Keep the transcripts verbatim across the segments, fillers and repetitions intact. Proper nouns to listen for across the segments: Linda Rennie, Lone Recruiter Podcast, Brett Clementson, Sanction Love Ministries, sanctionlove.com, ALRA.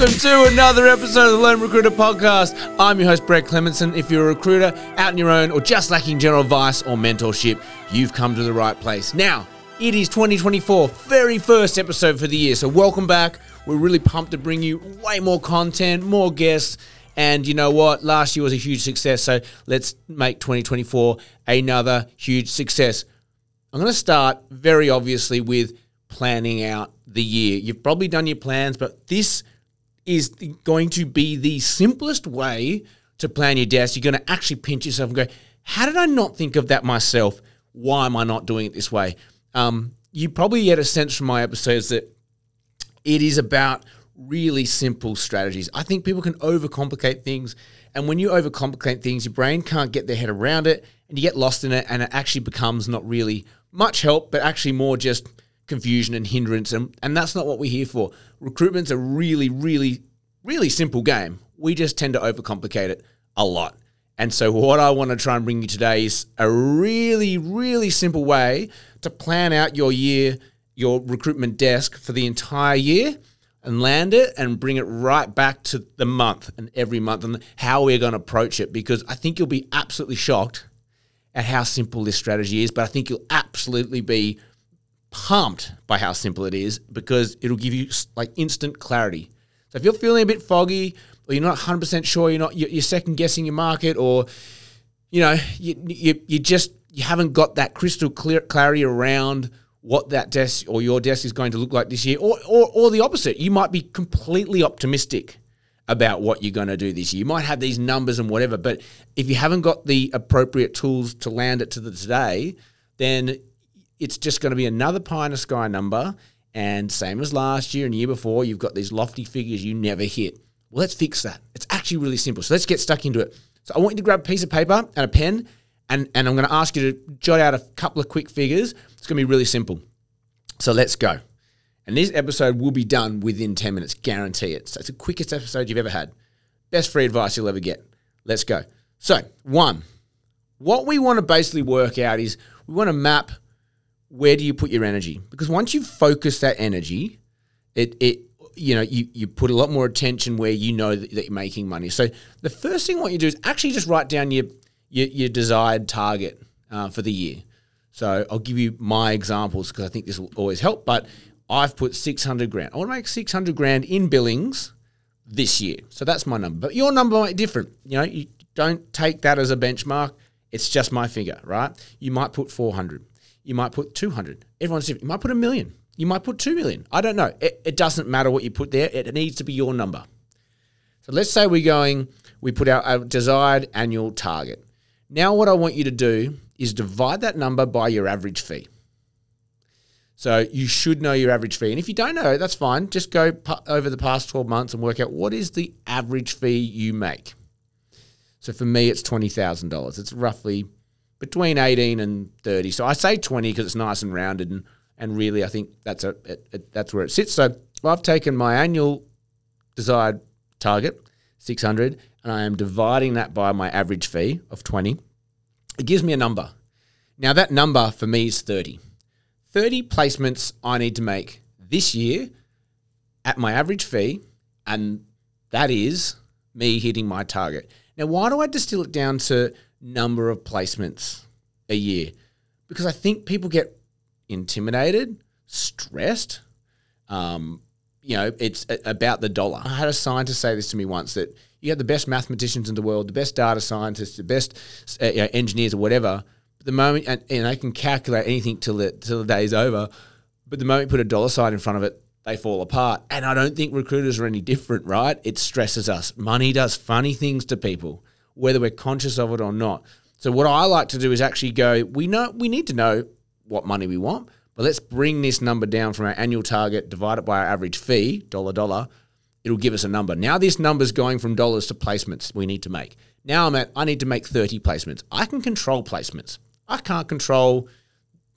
Welcome to another episode of the Lone Recruiter Podcast. I'm your host, Brett Clementson. If you're a recruiter out on your own or just lacking general advice or mentorship, you've come to the right place. Now, it is twenty twenty-four, very first episode for the year, so welcome back. We're really pumped to bring you way more content, more guests, and you know what? Last year was a huge success, so let's make twenty twenty-four another huge success. I'm going to start very obviously with planning out the year. You've probably done your plans, but this is going to be the simplest way to plan your desk. You're going to actually pinch yourself and go, how did I not think of that myself? Why am I not doing it this way? Um, you probably get a sense from my episodes that it is about really simple strategies. I think people can overcomplicate things, and when you overcomplicate things, your brain can't get their head around it, and you get lost in it, and it actually becomes not really much help, but actually more just confusion and hindrance, and, and that's not what we're here for. Recruitment's a really, really, really simple game. We just tend to overcomplicate it a lot. And so what I want to try and bring you today is a really, really simple way to plan out your year, your recruitment desk for the entire year, and land it and bring it right back to the month and every month and how we're going to approach it, because I think you'll be absolutely shocked at how simple this strategy is, but I think you'll absolutely be pumped by how simple it is because it'll give you like instant clarity. So if you're feeling a bit foggy or you're not one hundred percent sure, you're not you're second guessing your market, or you know you you, you just you haven't got that crystal clear clarity around what that desk or your desk is going to look like this year, or, or, or the opposite. You might be completely optimistic about what you're going to do this year. You might have these numbers and whatever, but if you haven't got the appropriate tools to land it to the today, then it's just going to be another pie in the sky number, and same as last year and year before, you've got these lofty figures you never hit. Well, let's fix that. It's actually really simple, so let's get stuck into it. So I want you to grab a piece of paper and a pen, and, and I'm going to ask you to jot out a couple of quick figures. It's going to be really simple. So let's go. And this episode will be done within ten minutes, guarantee it. So it's the quickest episode you've ever had. Best free advice you'll ever get. Let's go. So one, what we want to basically work out is we want to map where do you put your energy, because once you focus that energy, it it you know, you, you put a lot more attention where you know that, that you're making money. So the first thing I want you to do is actually just write down your, your, your desired target uh, for the year. So I'll give you my examples because I think this will always help, but I've put six hundred grand. I want to make six hundred grand in billings this year. So that's my number, but your number might be different. You know, you don't take that as a benchmark. It's just my figure, right? You might put four hundred. You might put two hundred. Everyone's different. You might put a million. You might put two million. I don't know. It, it doesn't matter what you put there. It needs to be your number. So let's say we're going, we put our, our desired annual target. Now what I want you to do is divide that number by your average fee. So you should know your average fee. And if you don't know, that's fine. Just go p- over the past twelve months and work out what is the average fee you make. So for me, it's twenty thousand dollars. It's roughly between eighteen and thirty. So I say twenty because it's nice and rounded, and, and really I think that's a, it, it, that's where it sits. So I've taken my annual desired target, six hundred, and I am dividing that by my average fee of twenty. It gives me a number. Now that number for me is thirty. thirty placements I need to make this year at my average fee, and that is me hitting my target. Now why do I distill it down to number of placements a year? Because I think people get intimidated, stressed. Um, you know, it's a- about the dollar. I had a scientist say this to me once, that you have the best mathematicians in the world, the best data scientists, the best uh, you know, engineers or whatever. But the moment, and, and they can calculate anything till the till the day's over. But the moment you put a dollar sign in front of it, they fall apart. And I don't think recruiters are any different, right? It stresses us. Money does funny things to people, whether we're conscious of it or not. So what I like to do is actually go, we know we need to know what money we want, but let's bring this number down from our annual target, divide it by our average fee, dollar, dollar. It'll give us a number. Now this number's going from dollars to placements we need to make. Now I'm at, I need to make thirty placements. I can control placements. I can't control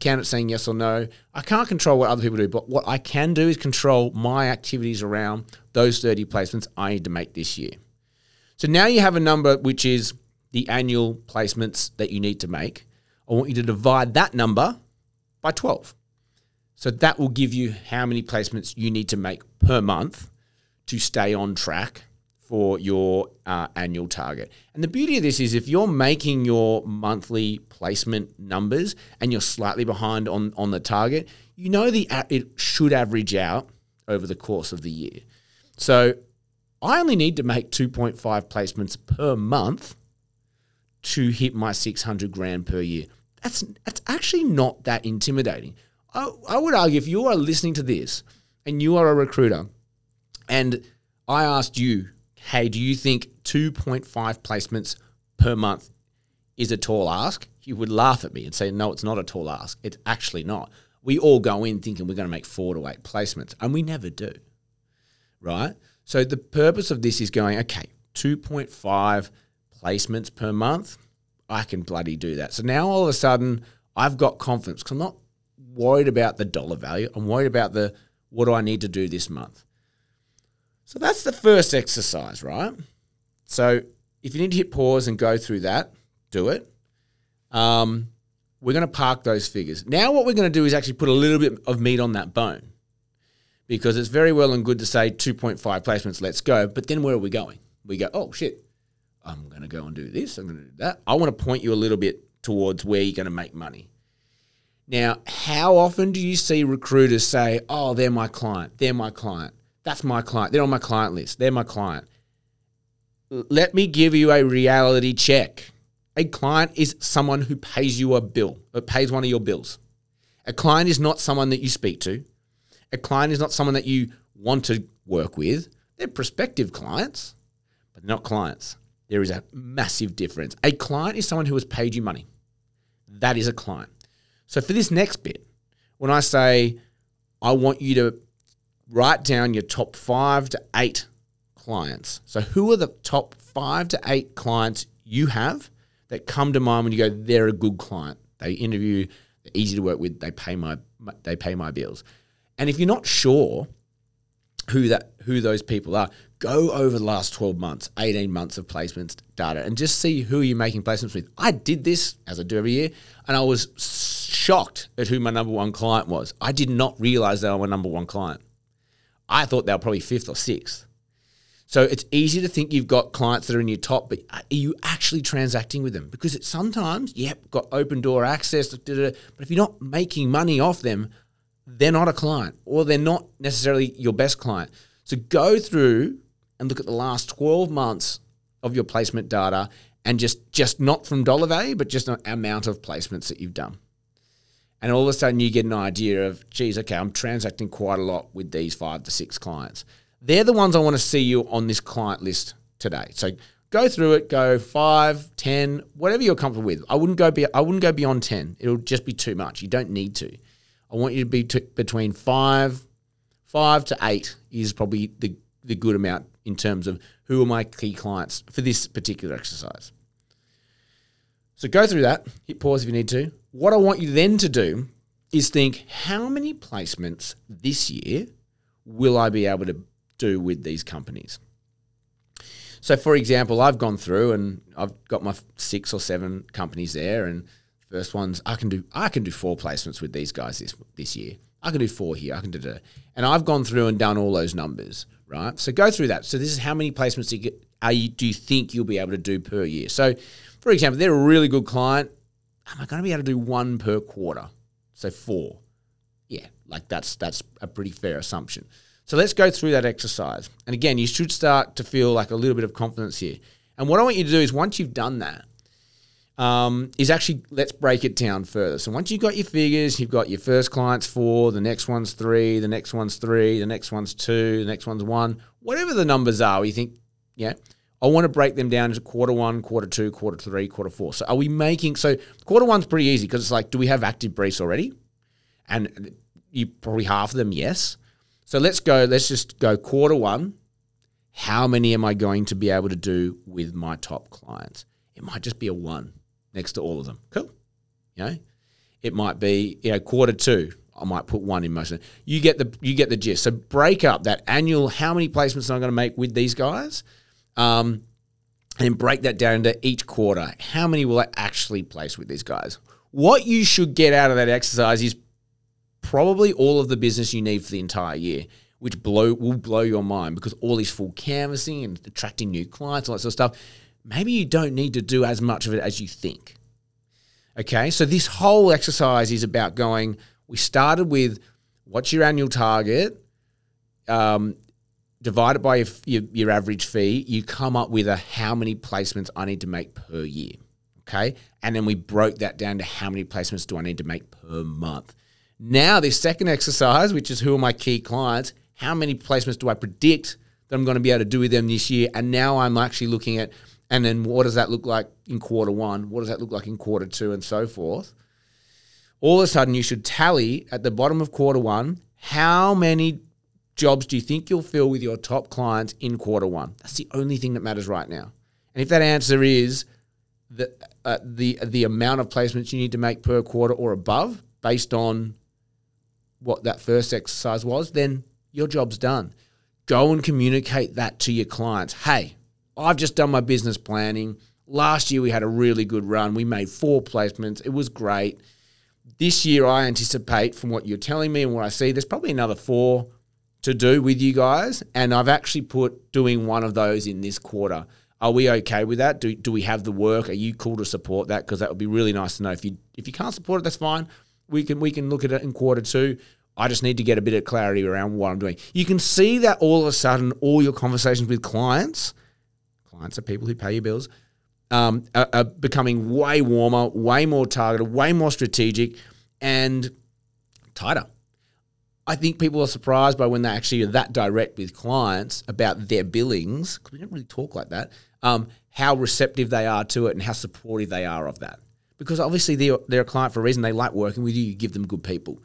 candidates saying yes or no. I can't control what other people do, but what I can do is control my activities around those thirty placements I need to make this year. So now you have a number which is the annual placements that you need to make. I want you to divide that number by twelve. So that will give you how many placements you need to make per month to stay on track for your uh, annual target. And the beauty of this is if you're making your monthly placement numbers and you're slightly behind on, on the target, you know the it should average out over the course of the year. So I only need to make two point five placements per month to hit my six hundred grand per year. That's that's actually not that intimidating. I, I would argue if you are listening to this and you are a recruiter and I asked you, hey, do you think two point five placements per month is a tall ask? You would laugh at me and say, no, it's not a tall ask. It's actually not. We all go in thinking we're going to make four to eight placements, and we never do, right? So the purpose of this is going, okay, two point five placements per month, I can bloody do that. So now all of a sudden I've got confidence because I'm not worried about the dollar value. I'm worried about the what do I need to do this month. So that's the first exercise, right? So if you need to hit pause and go through that, do it. Um, we're going to park those figures. Now what we're going to do is actually put a little bit of meat on that bone, because it's very well and good to say two point five placements, let's go, but then where are we going? We go, oh, shit, I'm going to go and do this, I'm going to do that. I want to point you a little bit towards where you're going to make money. Now, how often do you see recruiters say, oh, they're my client, they're my client. That's my client. They're on my client list. They're my client. Let me give you a reality check. A client is someone who pays you a bill, or pays one of your bills. A client is not someone that you speak to. A client is not someone that you want to work with. They're prospective clients, but not clients. There is a massive difference. A client is someone who has paid you money. That is a client. So for this next bit, when I say I want you to write down your top five to eight clients. So who are the top five to eight clients you have that come to mind when you go, they're a good client. They interview, they're easy to work with, they pay my they pay my bills. And if you're not sure who that who those people are, go over the last twelve months, eighteen months of placements data and just see who you're making placements with. I did this, as I do every year, and I was shocked at who my number one client was. I did not realize they were my number one client. I thought they were probably fifth or sixth. So it's easy to think you've got clients that are in your top, but are you actually transacting with them? Because it's sometimes, yep, got open door access, but if you're not making money off them, they're not a client, or they're not necessarily your best client. So go through and look at the last twelve months of your placement data and just, just not from dollar value, but just an amount of placements that you've done. And all of a sudden you get an idea of, geez, okay, I'm transacting quite a lot with these five to six clients. They're the ones I want to see you on this client list today. So go through it, go five, ten, whatever you're comfortable with. I wouldn't go be, I wouldn't go beyond ten. It'll just be too much. You don't need to. I want you to be t- between five, five to eight is probably the, the good amount in terms of who are my key clients for this particular exercise. So go through that, hit pause if you need to. What I want you then to do is think, how many placements this year will I be able to do with these companies? So for example, I've gone through and I've got my six or seven companies there, and first one's I can do I can do four placements with these guys this this year. I can do four here, I can do that. And I've gone through and done all those numbers, right? So go through that. So this is how many placements do you, get, are you, do you think you'll be able to do per year? So for example, they're a really good client. Am I going to be able to do one per quarter? So four. Yeah, like that's that's a pretty fair assumption. So let's go through that exercise. And again, you should start to feel like a little bit of confidence here. And what I want you to do is once you've done that, um, is actually let's break it down further. So once you've got your figures, you've got your first client's four, the next one's three, the next one's three, the next one's two, the next one's one, whatever the numbers are, you think, yeah, I want to break them down into quarter one, quarter two, quarter three, quarter four. So are we making, so quarter one's pretty easy because it's like, do we have active briefs already? And you probably half of them, yes. So let's go, let's just go quarter one. How many am I going to be able to do with my top clients? It might just be a one next to all of them. Cool. You know, it might be, you know, quarter two. I might put one in most of them. You get the, you get the gist. So break up that annual, how many placements am I going to make with these guys? Um, and then break that down into each quarter. How many will I actually place with these guys? What you should get out of that exercise is probably all of the business you need for the entire year, which blow will blow your mind, because all this full canvassing and attracting new clients, all that sort of stuff, maybe you don't need to do as much of it as you think. Okay, so this whole exercise is about going, we started with what's your annual target, um, divide it by your, your, your average fee, you come up with a how many placements I need to make per year, okay? And then we broke that down to how many placements do I need to make per month. Now this second exercise, which is who are my key clients, how many placements do I predict that I'm going to be able to do with them this year? And now I'm actually looking at, and then what does that look like in quarter one? What does that look like in quarter two, and so forth? All of a sudden, you should tally at the bottom of quarter one, how many jobs do you think you'll fill with your top clients in quarter one? That's the only thing that matters right now. And if that answer is the uh, the the amount of placements you need to make per quarter or above based on what that first exercise was, then your job's done. Go and communicate that to your clients. Hey, I've just done my business planning. Last year we had a really good run. We made four placements. It was great. This year I anticipate, from what you're telling me and what I see, there's probably another four to do with you guys, and I've actually put doing one of those in this quarter. Are we okay with that? Do, do we have the work? Are you cool to support that? Because that would be really nice to know. If you if you can't support it, that's fine. We can we can look at it in quarter two. I just need to get a bit of clarity around what I'm doing. You can see that all of a sudden all your conversations with clients – clients are people who pay your bills um, – are, are becoming way warmer, way more targeted, way more strategic, and tighter. I think people are surprised by when they actually are that direct with clients about their billings, because we don't really talk like that, um, how receptive they are to it and how supportive they are of that. Because obviously they're, they're a client for a reason. They like working with you. You give them good people.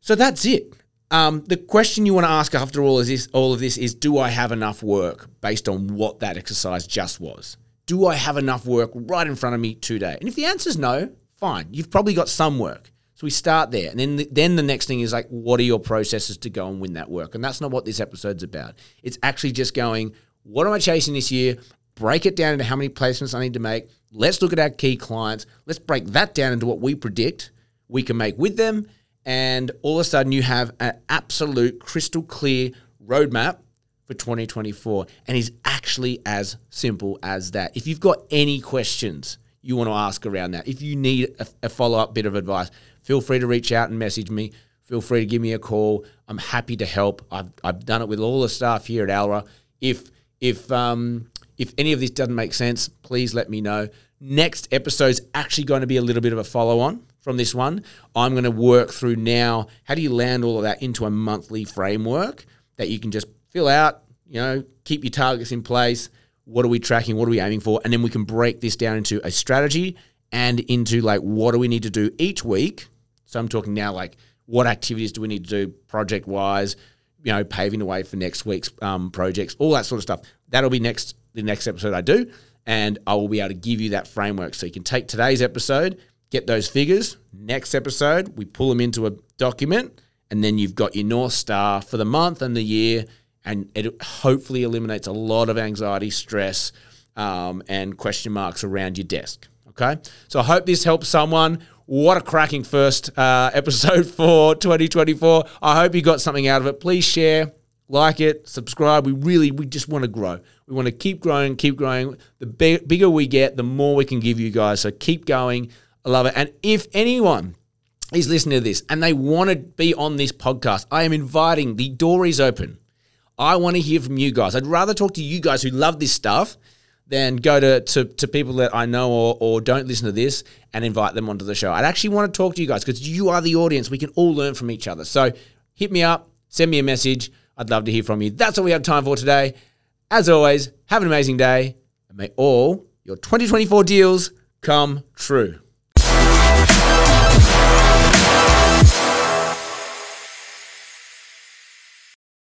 So that's it. Um, the question you want to ask after all, is this, all of this is, do I have enough work based on what that exercise just was? Do I have enough work right in front of me today? And if the answer is no, fine. You've probably got some work. So we start there, and then the, then the next thing is like, what are your processes to go and win that work? And that's not what this episode's about. It's actually just going, what am I chasing this year? Break it down into how many placements I need to make. Let's look at our key clients. Let's break that down into what we predict we can make with them. And all of a sudden you have an absolute crystal clear roadmap for twenty twenty-four. And it's actually as simple as that. If you've got any questions you want to ask around that, if you need a, a follow-up bit of advice, feel free to reach out and message me. Feel free to give me a call. I'm happy to help. I've I've done it with all the staff here at ALRA. If if um if any of this doesn't make sense, please let me know. Next episode's actually going to be a little bit of a follow-on from this one. I'm going to work through now, how do you land all of that into a monthly framework that you can just fill out, you know, keep your targets in place. What are we tracking? What are we aiming for? And then we can break this down into a strategy and into like, what do we need to do each week? So I'm talking now like, what activities do we need to do project-wise, you know, paving the way for next week's um, projects, all that sort of stuff. That'll be next the next episode I do, and I will be able to give you that framework. So you can take today's episode, get those figures. Next episode, we pull them into a document, and then you've got your North Star for the month and the year, and it hopefully eliminates a lot of anxiety, stress, um, and question marks around your desk, okay? So I hope this helps someone. What a cracking first uh, episode for twenty twenty-four. I hope you got something out of it. Please share, like it, subscribe. We really, we just want to grow. We want to keep growing, keep growing. The big, bigger we get, the more we can give you guys. So keep going. I love it. And if anyone is listening to this and they want to be on this podcast, I am inviting, the door is open. I want to hear from you guys. I'd rather talk to you guys who love this stuff then go to, to, to people that I know or, or don't listen to this and invite them onto the show. I'd actually want to talk to you guys because you are the audience. We can all learn from each other. So hit me up, send me a message. I'd love to hear from you. That's all we have time for today. As always, have an amazing day, and may all your twenty twenty-four deals come true.